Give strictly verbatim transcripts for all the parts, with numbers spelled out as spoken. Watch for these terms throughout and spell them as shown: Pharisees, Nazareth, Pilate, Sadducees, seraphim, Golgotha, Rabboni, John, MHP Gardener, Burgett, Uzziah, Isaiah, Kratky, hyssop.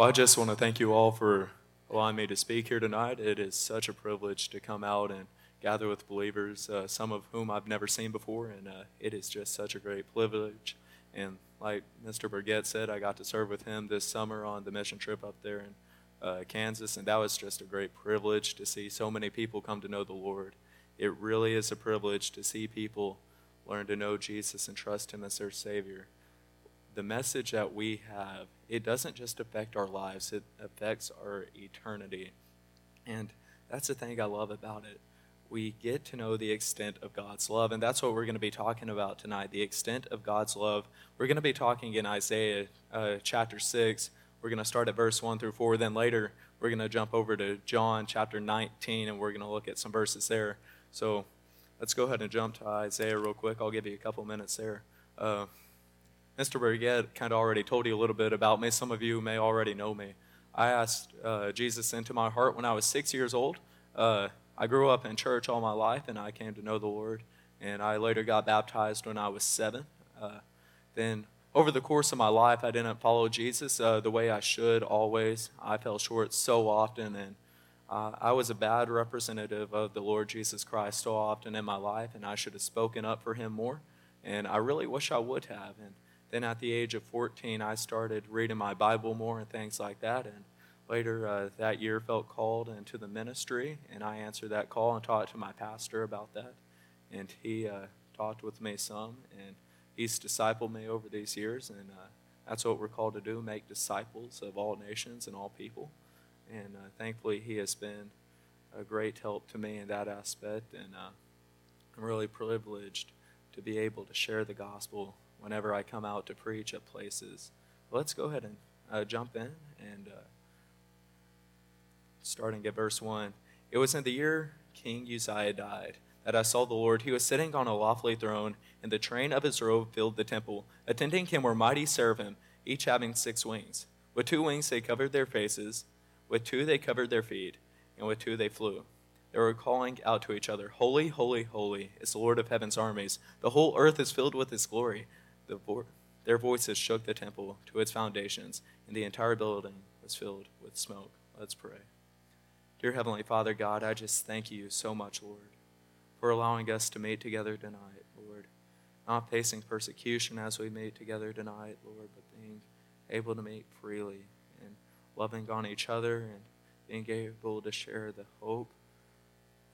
Well, I just want to thank you all for allowing me to speak here tonight. It is such a privilege to come out and gather with believers, uh, some of whom I've never seen before, and uh, it is just such a great privilege. And like Mister Burgett said, I got to serve with him this summer on the mission trip up there in uh, Kansas, and that was just a great privilege to see so many people come to know the Lord. It really is a privilege to see people learn to know Jesus and trust him as their Savior. The message that we have, it doesn't just affect our lives, it affects our eternity. And that's the thing I love about it. We get to know the extent of God's love, and that's what we're going to be talking about tonight, the extent of God's love. We're going to be talking in Isaiah uh, chapter six. We're going to start at verse one through four, then later we're going to jump over to John chapter nineteen, and we're going to look at some verses there. So let's go ahead and jump to Isaiah real quick. I'll give you a couple minutes there. Uh, Mister Burgett kind of already told you a little bit about me. Some of you may already know me. I asked uh, Jesus into my heart when I was six years old. Uh, I grew up in church all my life, and I came to know the Lord. And I later got baptized when I was seven. Uh, then over the course of my life, I didn't follow Jesus uh, the way I should always. I fell short so often, and Uh, I was a bad representative of the Lord Jesus Christ so often in my life, and I should have spoken up for him more, and I really wish I would have. And then at the age of fourteen, I started reading my Bible more and things like that, and later uh, that year felt called into the ministry, and I answered that call and talked to my pastor about that, and he uh, talked with me some, and he's discipled me over these years, and uh, that's what we're called to do, make disciples of all nations and all people. And uh, thankfully, he has been a great help to me in that aspect. And uh, I'm really privileged to be able to share the gospel whenever I come out to preach at places. Let's go ahead and uh, jump in and uh, starting at verse one. It was in the year King Uzziah died that I saw the Lord. He was sitting on a lofty throne, and the train of his robe filled the temple. Attending him were mighty seraphim, each having six wings. With two wings they covered their faces. With two they covered their feet, and with two they flew. They were calling out to each other, "Holy, holy, holy is the Lord of heaven's armies. The whole earth is filled with his glory." The vo- their voices shook the temple to its foundations, and the entire building was filled with smoke. Let's pray. Dear Heavenly Father, God, I just thank you so much, Lord, for allowing us to meet together tonight, Lord. Not facing persecution as we meet together tonight, Lord, but being able to meet freely, loving on each other, and being able to share the hope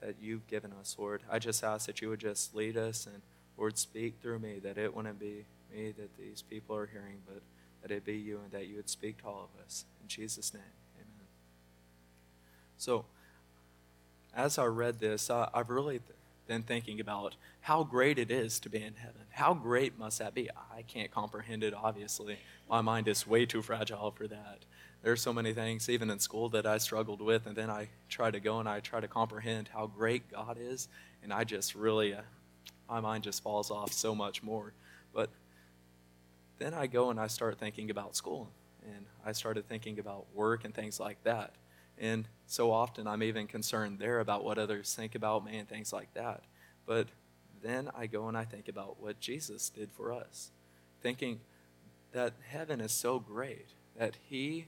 that you've given us, Lord. I just ask that you would just lead us, and, Lord, speak through me, that it wouldn't be me that these people are hearing, but that it be you, and that you would speak to all of us. In Jesus' name, amen. So, as I read this, I, I've really th- been thinking about how great it is to be in heaven. How great must that be? I can't comprehend it, obviously. My mind is way too fragile for that. There's so many things, even in school, that I struggled with, and then I try to go and I try to comprehend how great God is, and I just really, uh, my mind just falls off so much more. But then I go and I start thinking about school, and I started thinking about work and things like that. And so often I'm even concerned there about what others think about me and things like that. But then I go and I think about what Jesus did for us, thinking that heaven is so great, that he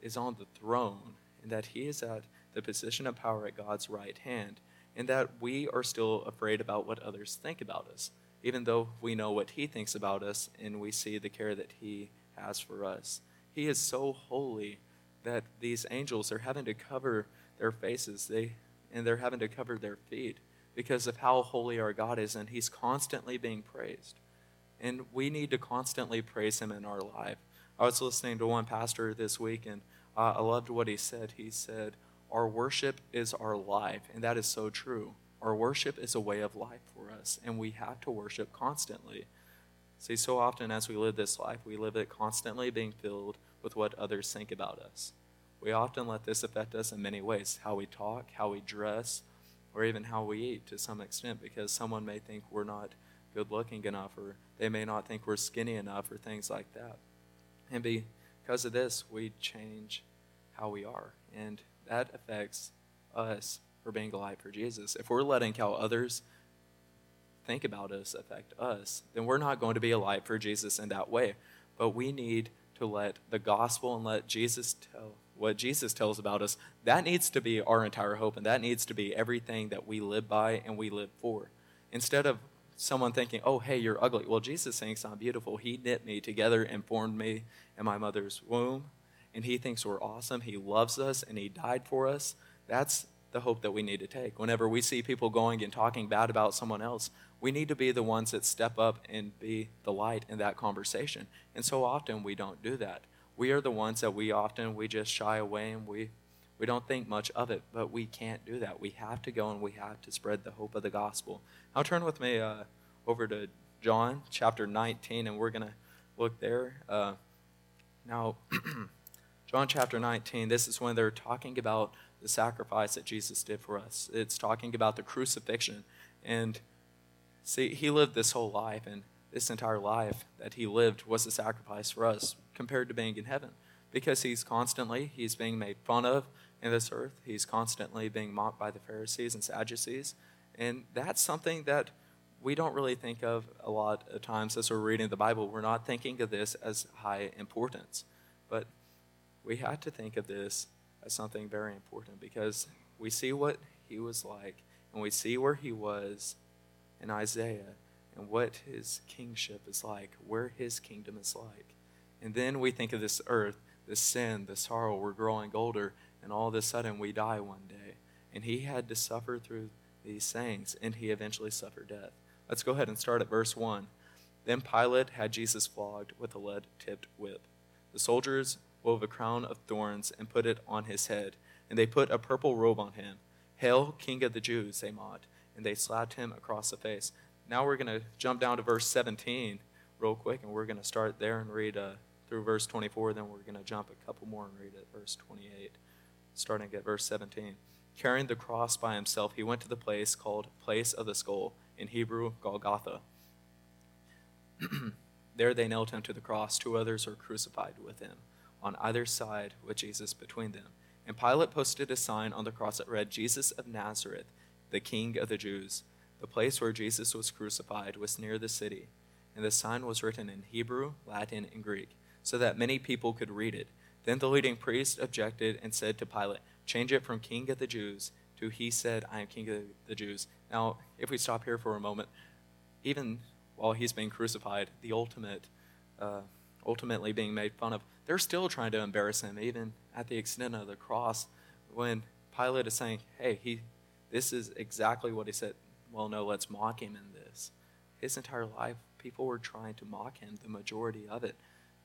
is on the throne, and that he is at the position of power at God's right hand, and that we are still afraid about what others think about us, even though we know what he thinks about us, and we see the care that he has for us. He is so holy that these angels are having to cover their faces, they and they're having to cover their feet because of how holy our God is, and he's constantly being praised. And we need to constantly praise him in our life. I was listening to one pastor this week, and uh, I loved what he said. He said, "Our worship is our life," and that is so true. Our worship is a way of life for us, and we have to worship constantly. See, so often as we live this life, we live it constantly being filled with what others think about us. We often let this affect us in many ways, how we talk, how we dress, or even how we eat to some extent, because someone may think we're not good-looking enough, or they may not think we're skinny enough, or things like that. And because of this, we change how we are. And that affects us for being alive for Jesus. If we're letting how others think about us affect us, then we're not going to be alive for Jesus in that way. But we need to let the gospel and let Jesus tell what Jesus tells about us. That needs to be our entire hope, and that needs to be everything that we live by and we live for. Instead of someone thinking, oh, hey, you're ugly. Well, Jesus is saying it's not beautiful. He knit me together and formed me in my mother's womb, and he thinks we're awesome. He loves us, and he died for us. That's the hope that we need to take. Whenever we see people going and talking bad about someone else, we need to be the ones that step up and be the light in that conversation. And so often we don't do that. We are the ones that we often, we just shy away and we, we don't think much of it, but we can't do that. We have to go and we have to spread the hope of the gospel. Now turn with me uh, over to John chapter nineteen, and we're going to look there. Uh, now, John chapter nineteen, this is when they're talking about the sacrifice that Jesus did for us. It's talking about the crucifixion. And see, he lived this whole life, and this entire life that he lived was a sacrifice for us compared to being in heaven, because he's constantly, he's being made fun of in this earth. He's constantly being mocked by the Pharisees and Sadducees. And that's something that we don't really think of a lot of times as we're reading the Bible. We're not thinking of this as high importance. But we have to think of this as something very important, because we see what he was like, and we see where he was in Isaiah, and what his kingship is like, where his kingdom is like. And then we think of this earth, this sin, the sorrow, we're growing older, and all of a sudden we die one day. And he had to suffer through these things, and he eventually suffered death. Let's go ahead and start at verse one. Then Pilate had Jesus flogged with a lead-tipped whip. The soldiers wove a crown of thorns and put it on his head, and they put a purple robe on him. "Hail, King of the Jews," they mocked, and they slapped him across the face. Now we're going to jump down to verse seventeen real quick, and we're going to start there and read uh, through verse twenty-four. Then we're going to jump a couple more and read at verse twenty-eight, starting at verse seventeen. Carrying the cross by himself, he went to the place called Place of the Skull, in Hebrew, Golgotha. There they nailed him to the cross. Two others were crucified with him, on either side with Jesus between them. And Pilate posted a sign on the cross that read, "Jesus of Nazareth, the King of the Jews." The place where Jesus was crucified was near the city, and the sign was written in Hebrew, Latin, and Greek, so that many people could read it. Then the leading priest objected and said to Pilate, "Change it from King of the Jews to He said, I am King of the Jews." Now, if we stop here for a moment, even while he's being crucified, the ultimate, uh, ultimately being made fun of, they're still trying to embarrass him, even at the extent of the cross, when Pilate is saying, hey, he, this is exactly what he said. Well, no, let's mock him in this. His entire life, people were trying to mock him, the majority of it.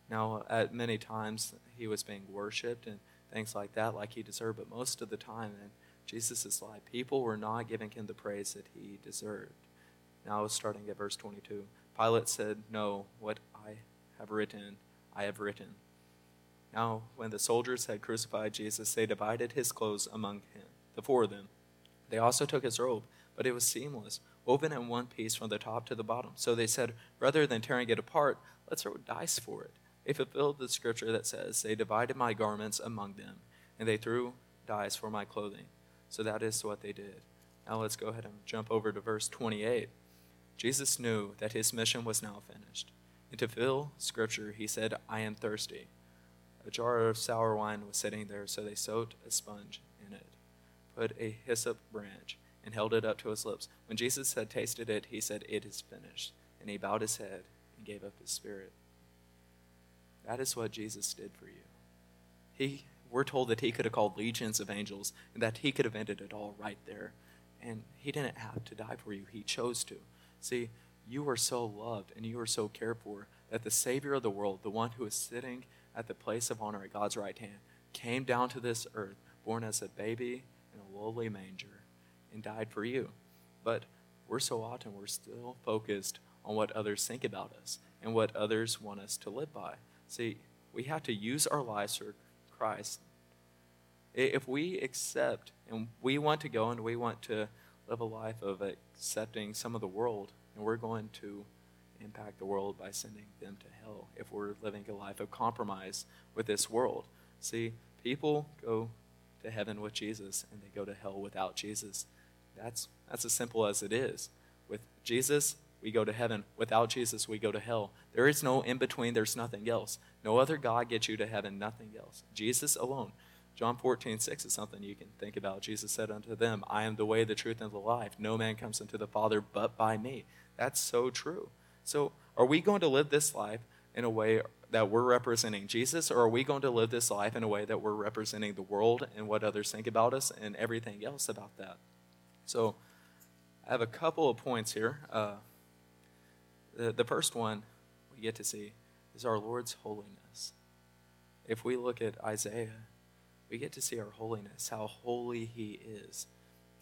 Now, at many times, he was being worshipped and things like that, like he deserved, but most of the time in Jesus' life, people were not giving him the praise that he deserved. Now, starting at verse twenty-two, Pilate said, "No, what I have written, I have written." Now, when the soldiers had crucified Jesus, they divided his clothes among him, the four of them. They also took his robe, but it was seamless, woven in one piece from the top to the bottom. So they said, rather than tearing it apart, let's throw dice for it. They fulfilled the scripture that says, they divided my garments among them, and they threw dice for my clothing. So that is what they did. Now let's go ahead and jump over to verse twenty-eight. Jesus knew that his mission was now finished. And to fill scripture, he said, "I am thirsty." A jar of sour wine was sitting there, so they soaked a sponge in it, put a hyssop branch, and held it up to his lips. When Jesus had tasted it, he said, "It is finished." And he bowed his head and gave up his spirit. That is what Jesus did for you. He, we're told that he could have called legions of angels and that he could have ended it all right there. And he didn't have to die for you. He chose to. See, you are so loved and you are so cared for that the Savior of the world, the one who is sitting at the place of honor at God's right hand, came down to this earth, born as a baby in a lowly manger, and died for you. But we're so often, we're still focused on what others think about us and what others want us to live by. See, we have to use our lives for Christ. If we accept and we want to go and we want to live a life of accepting some of the world, and we're going to impact the world by sending them to hell if we're living a life of compromise with this world. See, people go to heaven with Jesus and they go to hell without Jesus. That's that's as simple as it is. With Jesus, we go to heaven. Without Jesus, we go to hell. There is no in-between. There's nothing else. No other God gets you to heaven, nothing else. Jesus alone. John fourteen six is something you can think about. Jesus said unto them, I am the way, the truth, and the life. No man comes unto the Father but by me. That's so true. So are we going to live this life in a way that we're representing Jesus, or are we going to live this life in a way that we're representing the world and what others think about us and everything else about that? So I have a couple of points here. Uh, the, the first one we get to see is our Lord's holiness. If we look at Isaiah, we get to see our holiness, how holy he is.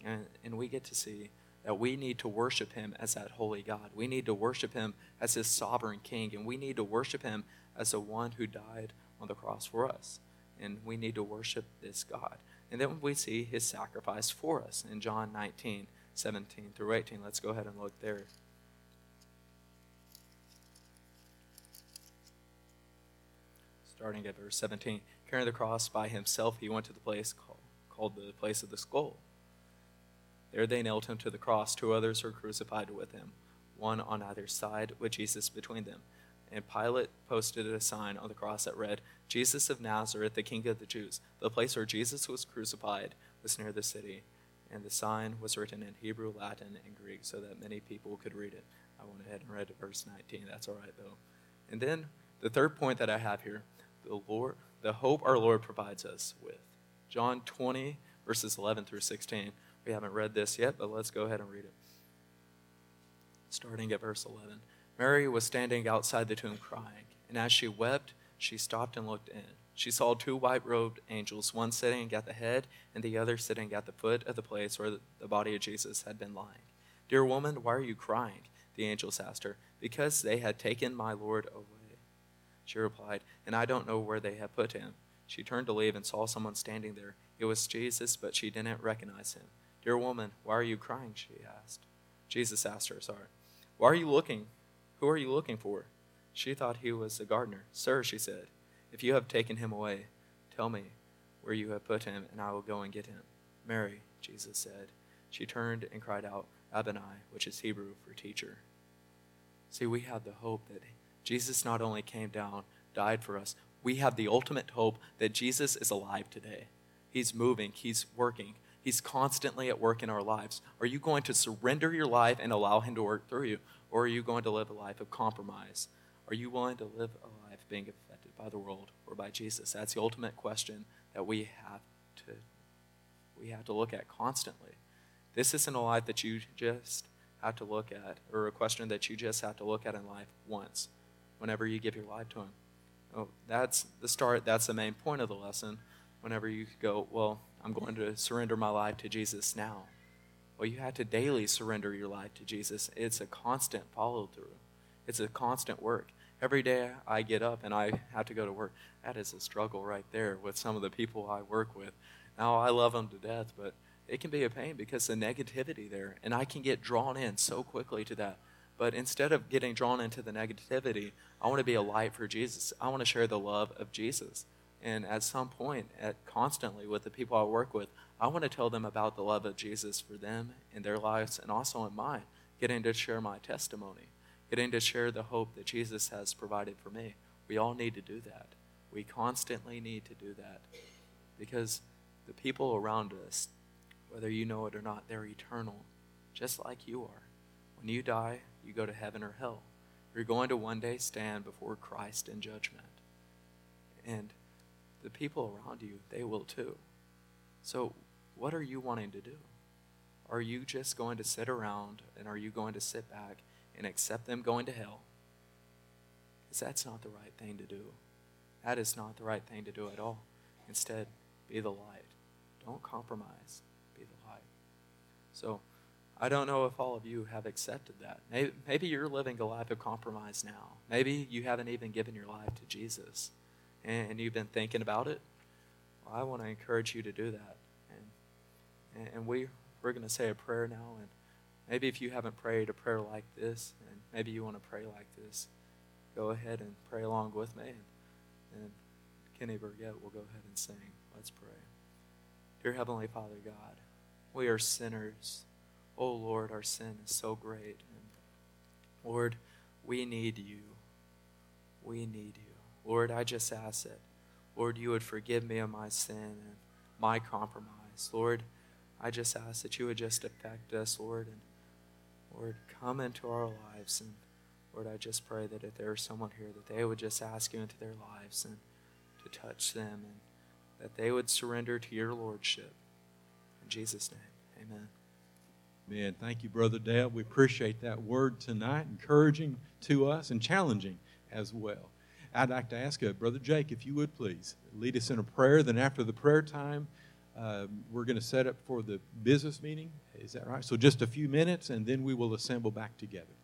And, and we get to see that we need to worship him as that holy God. We need to worship him as his sovereign king, and we need to worship him as the one who died on the cross for us. And we need to worship this God. And then we see his sacrifice for us in John nineteen, seventeen through eighteen. Let's go ahead and look there. Starting at verse seventeen. Carrying the cross by himself, he went to the place called, called the place of the skull. There they nailed him to the cross. Two others were crucified with him, one on either side, with Jesus between them. And Pilate posted a sign on the cross that read, Jesus of Nazareth, the King of the Jews. The place where Jesus was crucified was near the city, and the sign was written in Hebrew, Latin, and Greek so that many people could read it. I went ahead and read verse nineteen. That's all right, though. And then the third point that I have here, the Lord, the hope our Lord provides us with. John twenty, verses eleven through sixteen. We haven't read this yet, but let's go ahead and read it. Starting at verse eleven. Mary was standing outside the tomb crying, and as she wept, she stopped and looked in. She saw two white-robed angels, one sitting at the head and the other sitting at the foot of the place where the body of Jesus had been lying. Dear woman, why are you crying? The angels asked her. Because they had taken my Lord away. She replied, and I don't know where they have put him. She turned to leave and saw someone standing there. It was Jesus, but she didn't recognize him. Dear woman, why are you crying? She asked. Jesus asked her, sorry. Why are you looking? Who are you looking for? She thought he was the gardener. Sir, she said, if you have taken him away, tell me where you have put him, and I will go and get him. Mary, Jesus said. She turned and cried out, Rabboni, which is Hebrew for teacher. See, we have the hope that Jesus not only came down, died for us, we have the ultimate hope that Jesus is alive today. He's moving. He's working. He's constantly at work in our lives. Are you going to surrender your life and allow him to work through you? Or are you going to live a life of compromise? Are you willing to live a life being affected by the world or by Jesus? That's the ultimate question that we have to we have to look at constantly. This isn't a life that you just have to look at, or a question that you just have to look at in life once, whenever you give your life to him. Oh, that's the start. That's the main point of the lesson. Whenever you go, well, I'm going to surrender my life to Jesus now. Well, you have to daily surrender your life to Jesus. It's a constant follow-through. It's a constant work. Every day I get up and I have to go to work. That is a struggle right there with some of the people I work with. Now, I love them to death, but it can be a pain because the negativity there, and I can get drawn in so quickly to that. But instead of getting drawn into the negativity, I want to be a light for Jesus. I want to share the love of Jesus. And at some point, at constantly with the people I work with, I want to tell them about the love of Jesus for them in their lives and also in mine, getting to share my testimony, getting to share the hope that Jesus has provided for me. We all need to do that. We constantly need to do that because the people around us, whether you know it or not, they're eternal, just like you are. When you die, you go to heaven or hell. You're going to one day stand before Christ in judgment. And the people around you, they will too. So what are you wanting to do? Are you just going to sit around, and are you going to sit back and accept them going to hell? Because that's not the right thing to do. That is not the right thing to do at all. Instead, be the light. Don't compromise. Be the light. So I don't know if all of you have accepted that. Maybe, maybe you're living a life of compromise now. Maybe you haven't even given your life to Jesus. And you've been thinking about it. Well, I want to encourage you to do that. And and we, we're going to say a prayer now. And maybe if you haven't prayed a prayer like this, and maybe you want to pray like this, go ahead and pray along with me. And, and Kenny Burgett will go ahead and sing. Let's pray. Dear Heavenly Father God, we are sinners. Oh, Lord, our sin is so great. And Lord, we need you. We need you. Lord, I just ask that, Lord, you would forgive me of my sin and my compromise. Lord, I just ask that you would just affect us, Lord, and Lord, come into our lives. And Lord, I just pray that if there is someone here, that they would just ask you into their lives and to touch them, and that they would surrender to your lordship. In Jesus' name, amen. Amen. Thank you, Brother Dale. We appreciate that word tonight, encouraging to us and challenging as well. I'd like to ask uh, Brother Jake, if you would please lead us in a prayer. Then after the prayer time, uh, we're going to set up for the business meeting. Is that right? So just a few minutes, and then we will assemble back together.